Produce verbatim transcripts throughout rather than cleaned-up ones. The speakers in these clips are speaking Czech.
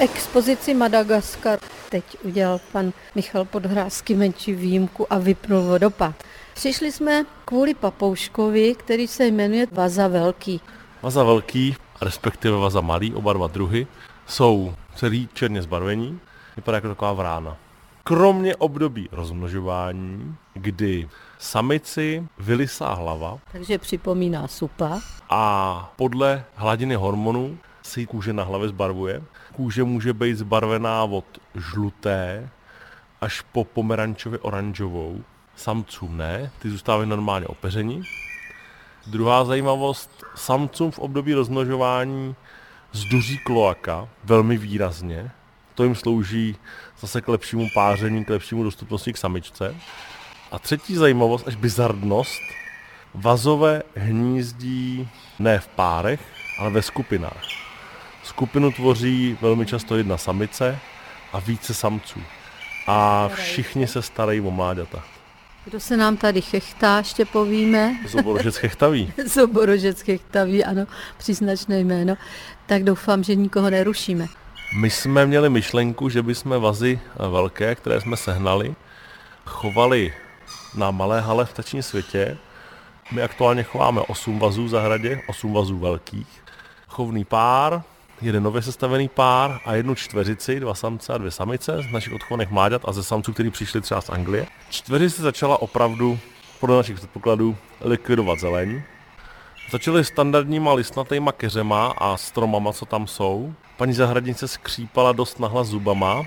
expozici Madagaskar. Teď udělal pan Michal Podhráský menší výjimku a vypnul vodopád. Přišli jsme kvůli papouškovi, který se jmenuje vaza velký. Vaza velký, respektive vaza malý, oba dva druhy, jsou celý černě zbarvení, vypadá jako taková vrána. Kromě období rozmnožování, kdy samici vylisá hlava, takže připomíná supa, a podle hladiny hormonů si kůže na hlavě zbarvuje. Kůže může být zbarvená od žluté až po pomerančově oranžovou. Samcům ne, ty zůstávají normálně opeření. Druhá zajímavost, samcům v období rozmnožování zduří kloaka velmi výrazně. To jim slouží zase k lepšímu páření, k lepšímu dostupnosti k samičce. A třetí zajímavost, až bizardnost, vazové hnízdí ne v párech, ale ve skupinách. Skupinu tvoří velmi často jedna samice a více samců. A všichni se starají o mláďata. Kdo se nám tady chechtá, ještě povíme. Zoborožec chechtaví. Zoborožec chechtaví, ano, příznačné jméno. Tak doufám, že nikoho nerušíme. My jsme měli myšlenku, že bychom vazy velké, které jsme sehnali, chovali na malé hale v tačním světě. My aktuálně chováme osm vazů v zahradě, osm vazů velkých. Chovný pár, jeden nově sestavený pár a jednu čtveřici, dva samce a dvě samice z našich odchovaných mláďat a ze samců, kteří přišli třeba z Anglie. Čtveřice začala opravdu, podle našich předpokladů, likvidovat zeleň. Začaly standardníma listnatýma keřema a stromama, co tam jsou. Paní zahradnice skřípala dost nahlas zubama.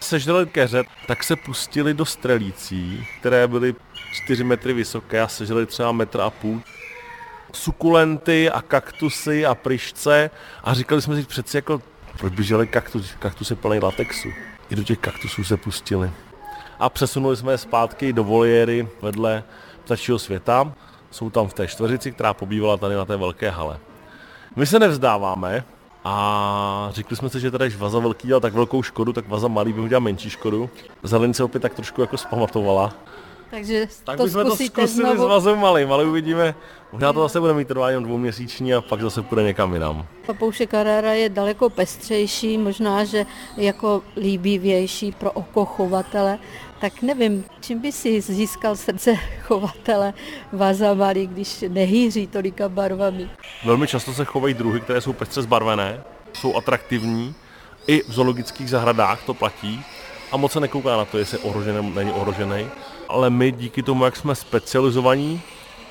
Sežrali keře, tak se pustili do strelící, které byly čtyři metry vysoké a sežrali třeba metr a půl. Sukulenty a kaktusy a pryšce a říkali jsme si přeci jako, proč by žili kaktus, kaktus je plný latexu. I do těch kaktusů se pustili. A přesunuli jsme je zpátky do voliéry vedle ptačího světa. Jsou tam v té čtveřici, která pobývala tady na té velké hale. My se nevzdáváme a řekli jsme si, že tady vaza velký dělal tak velkou škodu, tak vaza malý by udělal menší škodu. Zeleň se opět tak trošku jako zpamatovala. Takže tak to zkusíte to znovu. S vazem malým, ale uvidíme. Možná to zase bude mít trvání dvouměsíční a pak zase půjde někam jinam. Papoušek Arara je daleko pestřejší, možná, že jako líbivější pro oko chovatele. Tak nevím, čím by si získal srdce chovatele vaza malý, když nehýří tolika barvami. Velmi často se chovají druhy, které jsou pestře zbarvené, jsou atraktivní. I v zoologických zahradách to platí. A moc se nekouká na to, jestli je ohrožený, není ohrožený. Ale my díky tomu, jak jsme specializovaní,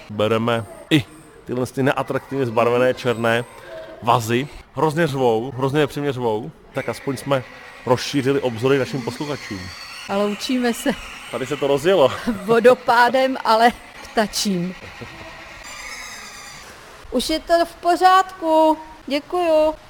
bereme i tyhle neatraktivně zbarvené černé vazy. Hrozně řvou, hrozně nepříjemně řvou, tak aspoň jsme rozšířili obzory našim posluchačům. A loučíme se. Tady se to rozjelo. Vodopádem, ale ptačím. Už je to v pořádku. Děkuju.